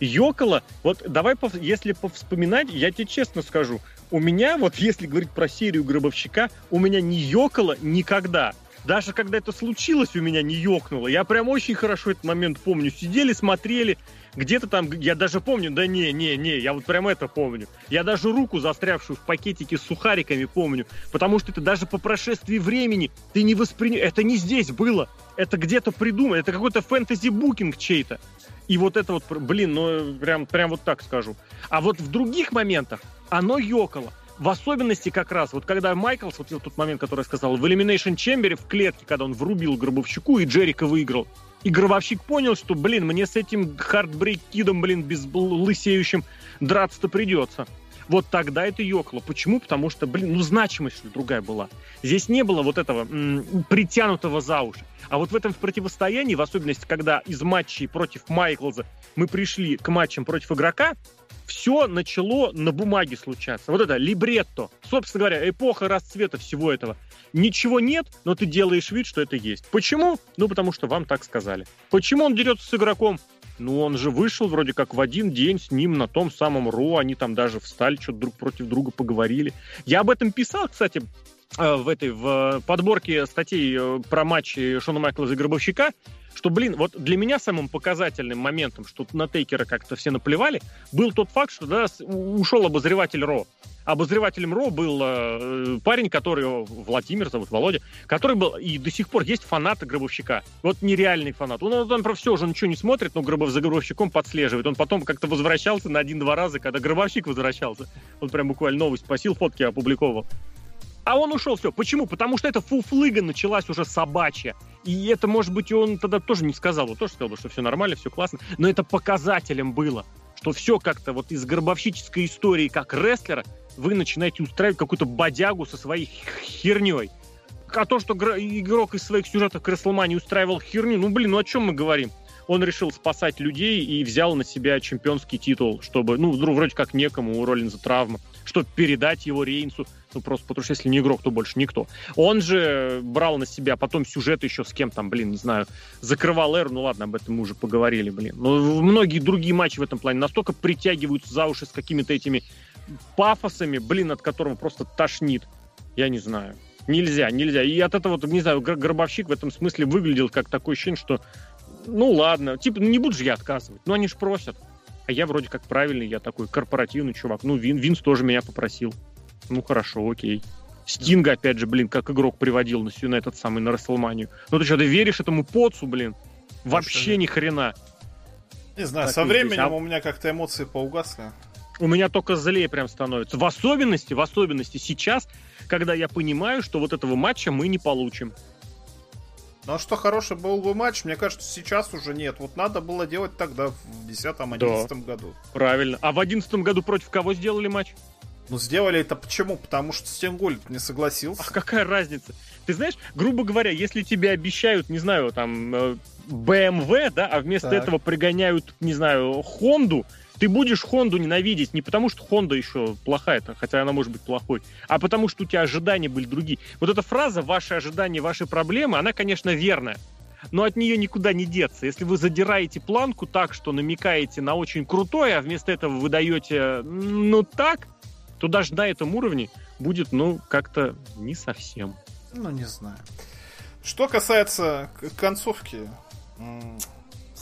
Йокола, вот давай, если повспоминать, я тебе честно скажу, у меня, вот если говорить про серию Гробовщика, у меня не йокало никогда. Даже когда это случилось, у меня не ёкнуло. Я прям очень хорошо этот момент помню. Сидели, смотрели, где-то там, я даже помню, да не, не, не, я вот прям это помню. Я даже руку, застрявшую в пакетике с сухариками, помню. Потому что это даже по прошествии времени ты не воспринимаешь. Это не здесь было, это где-то придумано, это какой-то фэнтези-букинг чей-то. И вот это вот, блин, ну прям, прям вот так скажу. А вот в других моментах оно ёкало. В особенности как раз, вот когда Майклс, вот тот момент, который я сказал, в Elimination Chamber, в клетке, когда он врубил Гробовщику и Джерико выиграл. И Гробовщик понял, что, блин, мне с этим хардбрейк-кидом, блин, без лысеющим драться-то придется. Вот тогда это ёкало. Почему? Потому что, блин, ну значимость другая была. Здесь не было вот этого м- притянутого за уши. А вот в этом противостоянии, в особенности, когда из матчей против Майклза мы пришли к матчам против игрока, все начало на бумаге случаться. Вот это либретто. Собственно говоря, эпоха расцвета всего этого. Ничего нет, но ты делаешь вид, что это есть. Почему? Ну, потому что вам так сказали. Почему он дерется с игроком? Ну, он же вышел вроде как в один день с ним на том самом Ро. Они там даже встали, что-то друг против друга поговорили. Я об этом писал, кстати, в этой в подборке статей про матчи Шона Майклза и Гробовщика, что, блин, вот для меня самым показательным моментом, что на Тейкера как-то все наплевали, был тот факт, что да, ушел обозреватель Ро. Обозревателем Ро был э, парень, который, Владимир зовут, Володя, который был, и до сих пор есть фанат Гробовщика. Вот нереальный фанат. Он, он, он про все уже ничего не смотрит, но Гробов, за Гробовщиком подслеживает. Он потом как-то возвращался на один-два раза, когда Гробовщик возвращался. Он прям буквально новость спасил, фотки опубликовал. А он ушел, все. Почему? Потому что эта фуфлыга началась уже собачья. И это, может быть, он тогда тоже не сказал. Он тоже сказал бы, что все нормально, все классно. Но это показателем было, что все как-то вот из гробовщической истории как рестлера вы начинаете устраивать какую-то бодягу со своей херней. А то, что игрок из своих сюжетов к WrestleMania устраивал херню, ну, блин, ну о чем мы говорим? Он решил спасать людей и взял на себя чемпионский титул, чтобы, ну, вроде как некому, у Роллинза травма, чтобы передать его Рейнсу. Ну, просто потому что если не игрок, то больше никто. Он же брал на себя потом сюжет еще с кем там, блин, не знаю, закрывал эру. Ну, ладно, об этом мы уже поговорили, блин. Но многие другие матчи в этом плане настолько притягиваются за уши с какими-то этими пафосами, блин, от которого просто тошнит. Я не знаю. Нельзя, нельзя. И от этого, не знаю, Гробовщик в этом смысле выглядел как такое ощущение, что ну, ладно, типа, не буду же я отказывать. Ну, они же просят. А я вроде как правильный, я такой корпоративный чувак. Ну, Вин, Винс тоже меня попросил. Ну, хорошо, окей. Стинга, опять же, блин, как игрок приводил на, на этот самый, на WrestleMania. Ну, ты что, ты веришь этому поцу, блин? Вообще ни хрена. Не знаю, так со временем здесь, а... у меня как-то эмоции поугасли. У меня только злее прям становится. В особенности, в особенности сейчас, когда я понимаю, что вот этого матча мы не получим. Ну а что, хороший был бы матч, мне кажется, сейчас уже нет. Вот надо было делать тогда, в две тысячи десятом-две тысячи одиннадцатом да. году. Правильно. А в две тысячи одиннадцатом году против кого сделали матч? Ну, сделали это почему? Потому что Стингольд не согласился. А какая разница? Ты знаешь, грубо говоря, если тебе обещают, не знаю, там, бэ эм вэ, да, а вместо так. этого пригоняют, не знаю, Хонду, Ты будешь Хонду ненавидеть не потому, что Хонда еще плохая, хотя она может быть плохой, а потому, что у тебя ожидания были другие. Вот эта фраза «ваши ожидания, ваши проблемы», она, конечно, верная, но от нее никуда не деться. Если вы задираете планку так, что намекаете на очень крутое, а вместо этого вы даете «ну так», то даже на этом уровне будет, ну, как-то не совсем. Ну, не знаю. Что касается концовки м-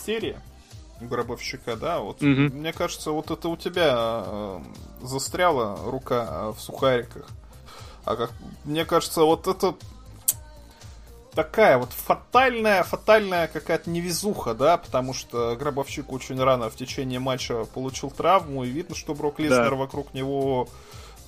серии Гробовщика, да, вот, mm-hmm. мне кажется, вот это у тебя э, застряла рука в сухариках. А как, мне кажется, вот это такая вот фатальная, фатальная какая-то невезуха, да, потому что Гробовщик очень рано в течение матча получил травму, и видно, что Брок Леснер да. вокруг него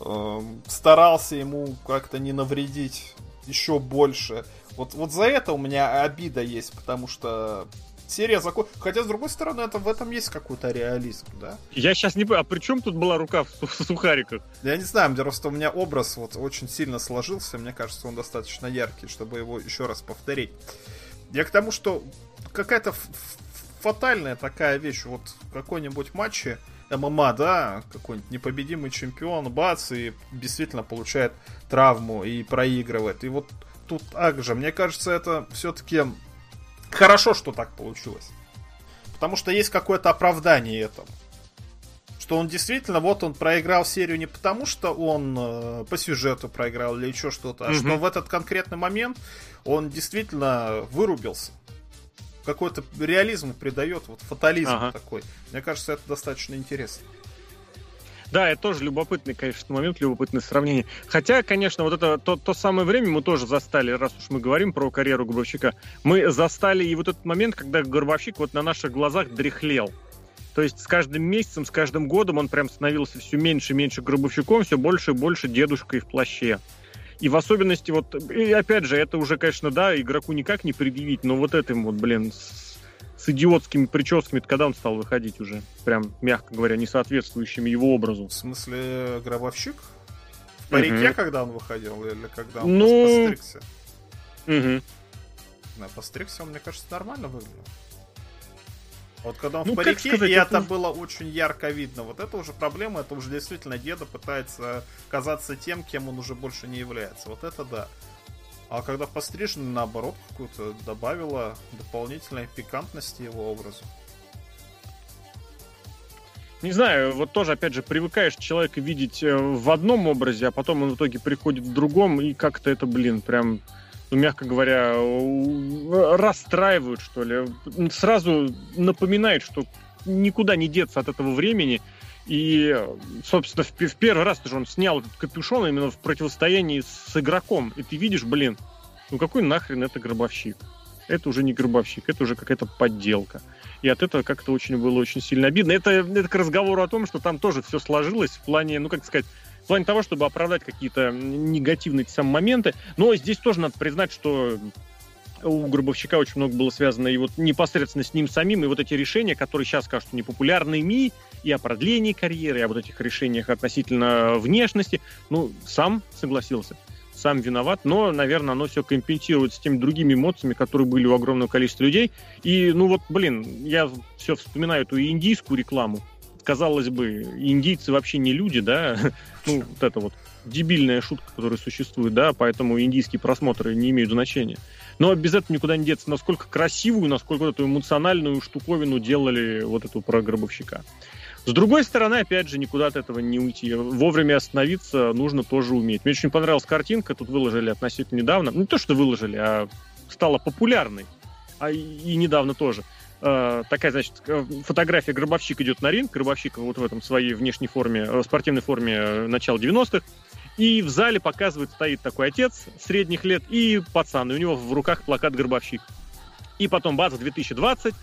э, старался ему как-то не навредить еще больше. Вот, вот за это у меня обида есть, потому что серия закон... Хотя, с другой стороны, это, в этом есть какой-то реализм, да? Я сейчас не понимаю, а при чем тут была рука в сухариках? Я не знаю, просто у меня образ вот очень сильно сложился, мне кажется, он достаточно яркий, чтобы его еще раз повторить. Я к тому, что какая-то ф- фатальная такая вещь, вот в какой-нибудь матче ММА, да, какой-нибудь непобедимый чемпион, бац, и действительно получает травму и проигрывает. И вот тут так же, мне кажется, это все-таки... Хорошо, что так получилось. Потому что есть какое-то оправдание этому. Что он действительно, вот он проиграл серию не потому, что он э, по сюжету проиграл или еще что-то, а mm-hmm. что в этот конкретный момент он действительно вырубился. Какой-то реализм придает, вот фатализм ага. такой. Мне кажется, это достаточно интересно. Да, это тоже любопытный, конечно, момент, любопытное сравнение. Хотя, конечно, вот это то, то самое время мы тоже застали, раз уж мы говорим про карьеру Гробовщика, мы застали и вот этот момент, когда Гробовщик вот на наших глазах дряхлел. То есть с каждым месяцем, с каждым годом он прям становился все меньше и меньше Гробовщиком, все больше и больше дедушкой в плаще. И в особенности вот, и опять же, это уже, конечно, да, игроку никак не предъявить, но вот этим вот, блин, с, с идиотскими прическами, когда он стал выходить уже, прям, мягко говоря, не соответствующими его образу. В смысле, Гробовщик? В парике, угу. когда он выходил, или когда он ну... постригся? Угу. Да, постригся он, мне кажется, нормально выглядел. Вот когда он ну, в парике, сказать, и это... это было очень ярко видно. Вот это уже проблема, это уже действительно деда пытается казаться тем, кем он уже больше не является. Вот это да. А когда постриженный, наоборот, какую-то добавила дополнительной пикантности его образу. Не знаю, вот тоже, опять же, привыкаешь человека видеть в одном образе, а потом он в итоге приходит в другом, и как-то это, блин, прям, ну, мягко говоря, расстраивают, что ли. Сразу напоминает, что никуда не деться от этого времени. И, собственно, в, в первый раз же он снял этот капюшон именно в противостоянии с игроком. И ты видишь, блин, ну какой нахрен это Гробовщик? Это уже не Гробовщик, это уже какая-то подделка. И от этого как-то очень было очень сильно обидно. Это, это к разговору о том, что там тоже все сложилось в плане, ну как сказать, в плане того, чтобы оправдать какие-то негативные сам моменты. Но здесь тоже надо признать, что... у Гробовщика очень много было связано и вот непосредственно с ним самим, и вот эти решения, которые сейчас кажутся непопулярными, и о продлении карьеры, и об этих решениях относительно внешности. Ну, сам согласился, сам виноват, но, наверное, оно все компенсирует с теми другими эмоциями, которые были у огромного количества людей. И, ну вот, блин, я все вспоминаю эту индийскую рекламу. Казалось бы, индийцы вообще не люди, да? Ну, вот это вот дебильная шутка, которая существует, да, поэтому индийские просмотры не имеют значения. Но без этого никуда не деться. Насколько красивую, насколько эту эмоциональную штуковину делали вот эту про Гробовщика. С другой стороны, опять же, никуда от этого не уйти. Вовремя остановиться нужно тоже уметь. Мне очень понравилась картинка, тут выложили относительно недавно. Не то, что выложили, а стала популярной. А и недавно тоже. Такая, значит, фотография, Гробовщик идет на ринг, Гробовщик вот в этом своей внешней форме, спортивной форме начала девяностых, и в зале показывает, стоит такой отец средних лет и пацан, и у него в руках плакат Гробовщик. И потом, бац, две тысячи двадцать,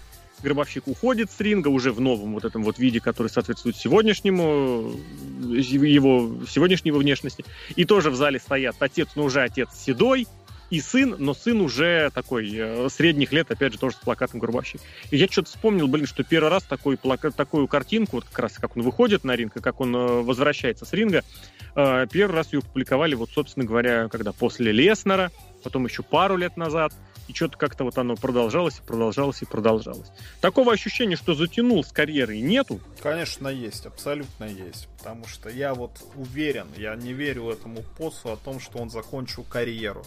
Гробовщик уходит с ринга уже в новом вот этом вот виде, который соответствует сегодняшнему, его, сегодняшней его внешности. И тоже в зале стоят отец, но уже отец седой, и сын, но сын уже такой средних лет, опять же, тоже с плакатом Гробовщик. И я что-то вспомнил, блин, что первый раз такой плакат, такую картинку, вот как раз как он выходит на ринг и как он возвращается с ринга, первый раз ее публиковали, вот, собственно говоря, когда после Леснера, потом еще пару лет назад. и что-то как-то вот оно продолжалось, продолжалось и продолжалось. Такого ощущения, что затянул с карьерой, нету? Конечно, есть, абсолютно есть. Потому что я вот уверен, я не верю этому посту о том, что он закончил карьеру.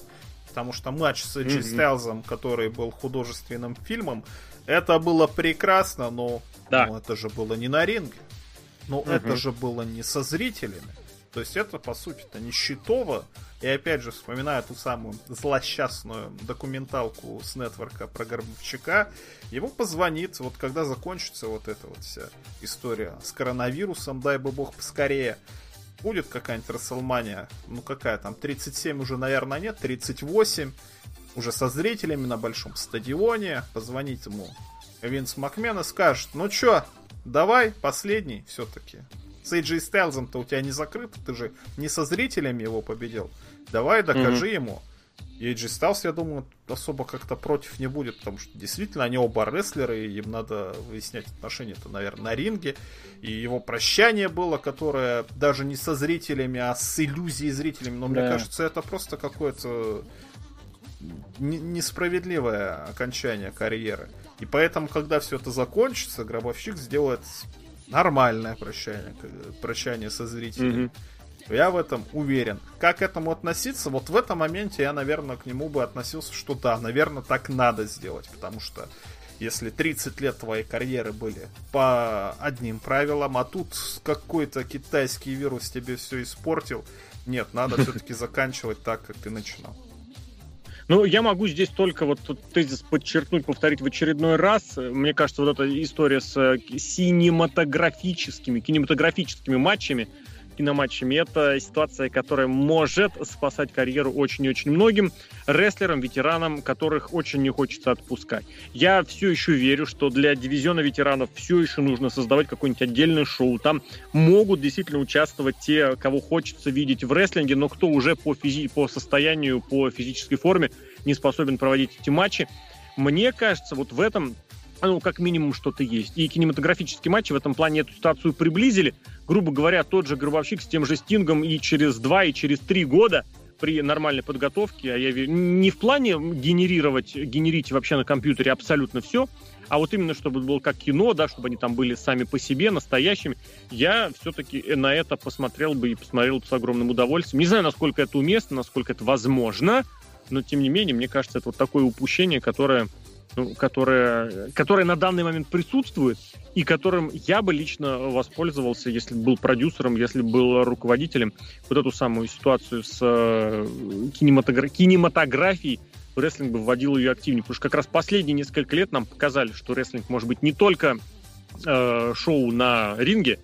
Потому что матч с Эджи Стайлзом, mm-hmm. который был художественным фильмом, это было прекрасно, но да. ну, это же было не на ринге. Но mm-hmm. это же было не со зрителями. То есть это, по сути-то, не щитово. И опять же, вспоминая ту самую злосчастную документалку с нетворка про Гробовщика, ему позвонит, вот когда закончится вот эта вот вся история с коронавирусом, дай бы бог поскорее, будет какая-нибудь WrestleMania, ну какая там, тридцать семь уже, наверное, нет, тридцать восемь, уже со зрителями на большом стадионе, позвонит ему Винс Макмэн и скажет, ну чё, давай, последний все-таки. С Эйджи Стайлзом-то у тебя не закрыто, ты же не со зрителями его победил. Давай, докажи mm-hmm. ему. И Эйджи Стайлз, я думаю, особо как-то против не будет, потому что действительно они оба рестлеры, и им надо выяснять отношения-то, наверное, на ринге. И его прощание было, которое даже не со зрителями, а с иллюзией зрителями. Но yeah. мне кажется, это просто какое-то несправедливое окончание карьеры. И поэтому, когда все это закончится, Гробовщик сделает нормальное прощание, прощание со зрителями. Mm-hmm. Я в этом уверен. Как к этому относиться? Вот в этом моменте я, наверное, к нему бы относился, что да, наверное, так надо сделать. Потому что если тридцать лет твоей карьеры были по одним правилам, а тут какой-то китайский вирус тебе все испортил, нет, надо все-таки заканчивать так, как ты начинал. Ну, я могу здесь только вот тезис подчеркнуть, повторить в очередной раз. Мне кажется, вот эта история с кинематографическими, кинематографическими матчами, киноматчами, это ситуация, которая может спасать карьеру очень и очень многим рестлерам, ветеранам, которых очень не хочется отпускать. Я все еще верю, что для дивизиона ветеранов все еще нужно создавать какое-нибудь отдельное шоу. Там могут действительно участвовать те, кого хочется видеть в рестлинге, но кто уже по, физи- по состоянию, по физической форме не способен проводить эти матчи. Мне кажется, вот в этом, ну, как минимум, что-то есть. И кинематографические матчи в этом плане эту ситуацию приблизили. Грубо говоря, тот же Гробовщик с тем же Стингом и через два, и через три года при нормальной подготовке, а я верю, не в плане генерировать, генерить вообще на компьютере абсолютно все, а вот именно чтобы было как кино, да, чтобы они там были сами по себе, настоящими, я все-таки на это посмотрел бы и посмотрел бы с огромным удовольствием. Не знаю, насколько это уместно, насколько это возможно, но тем не менее, мне кажется, это вот такое упущение, которое... Ну, которая, которая на данный момент присутствует, и которым я бы лично воспользовался, если бы был продюсером, если бы был руководителем, вот эту самую ситуацию с э, кинематогра- кинематографией, рестлинг бы вводил ее активнее. Потому что как раз последние несколько лет нам показали, что рестлинг может быть не только э, шоу на ринге.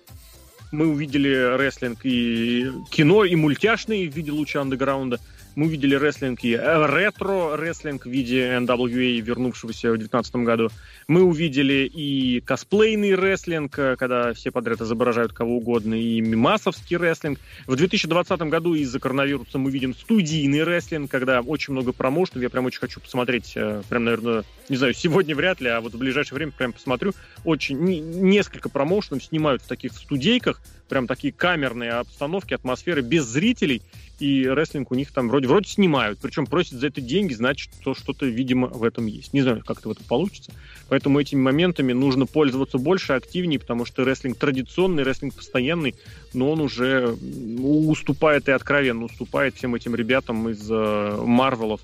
Мы увидели рестлинг и кино, и мультяшные в виде луча андеграунда. Мы видели рестлинг и ретро-рестлинг в виде эн дабл ю эй, вернувшегося в две тысячи девятнадцатом году. Мы увидели и косплейный рестлинг, когда все подряд изображают кого угодно, и мимасовский рестлинг. В две тысячи двадцатом году из-за коронавируса мы видим студийный рестлинг, когда очень много промоушенов. Я прям очень хочу посмотреть, прям, наверное, не знаю, сегодня вряд ли, а вот в ближайшее время прям посмотрю. Очень несколько промоушенов снимают в таких студейках, прям такие камерные обстановки, атмосферы без зрителей, и рестлинг у них там вроде, вроде снимают, причем просят за это деньги, значит, что что-то, видимо, в этом есть. Не знаю, как это в этом получится, поэтому этими моментами нужно пользоваться больше, активнее, потому что рестлинг традиционный, рестлинг постоянный, но он уже уступает и откровенно уступает всем этим ребятам из Марвелов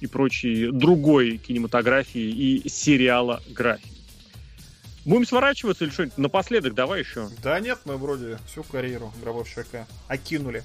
и прочей другой кинематографии и сериалографии. Будем сворачиваться или что-нибудь напоследок? Давай еще. Да нет, мы вроде всю карьеру Гробовщика окинули.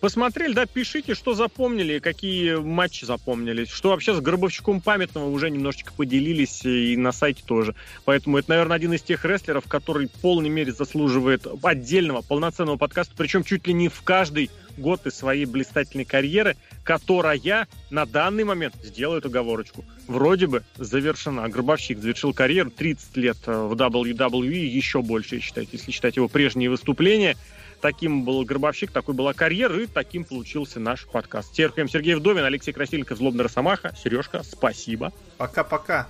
Посмотрели, да, пишите, что запомнили, какие матчи запомнились, что вообще с Гробовщиком памятного уже немножечко поделились и на сайте тоже. Поэтому это, наверное, один из тех рестлеров, который в полной мере заслуживает отдельного, полноценного подкаста, причем чуть ли не в каждый год из своей блистательной карьеры, которая на данный момент, сделаю эту оговорочку, вроде бы завершена. Гробовщик завершил карьеру тридцать лет в дабл ю дабл ю и, еще больше, считайте, если считать его прежние выступления. Таким был Гробовщик, такой была карьера, и таким получился наш подкаст. Серхио М., Сергей Вдовин, Алексей Красильников, Злобная Росомаха. Сережка, спасибо. Пока-пока.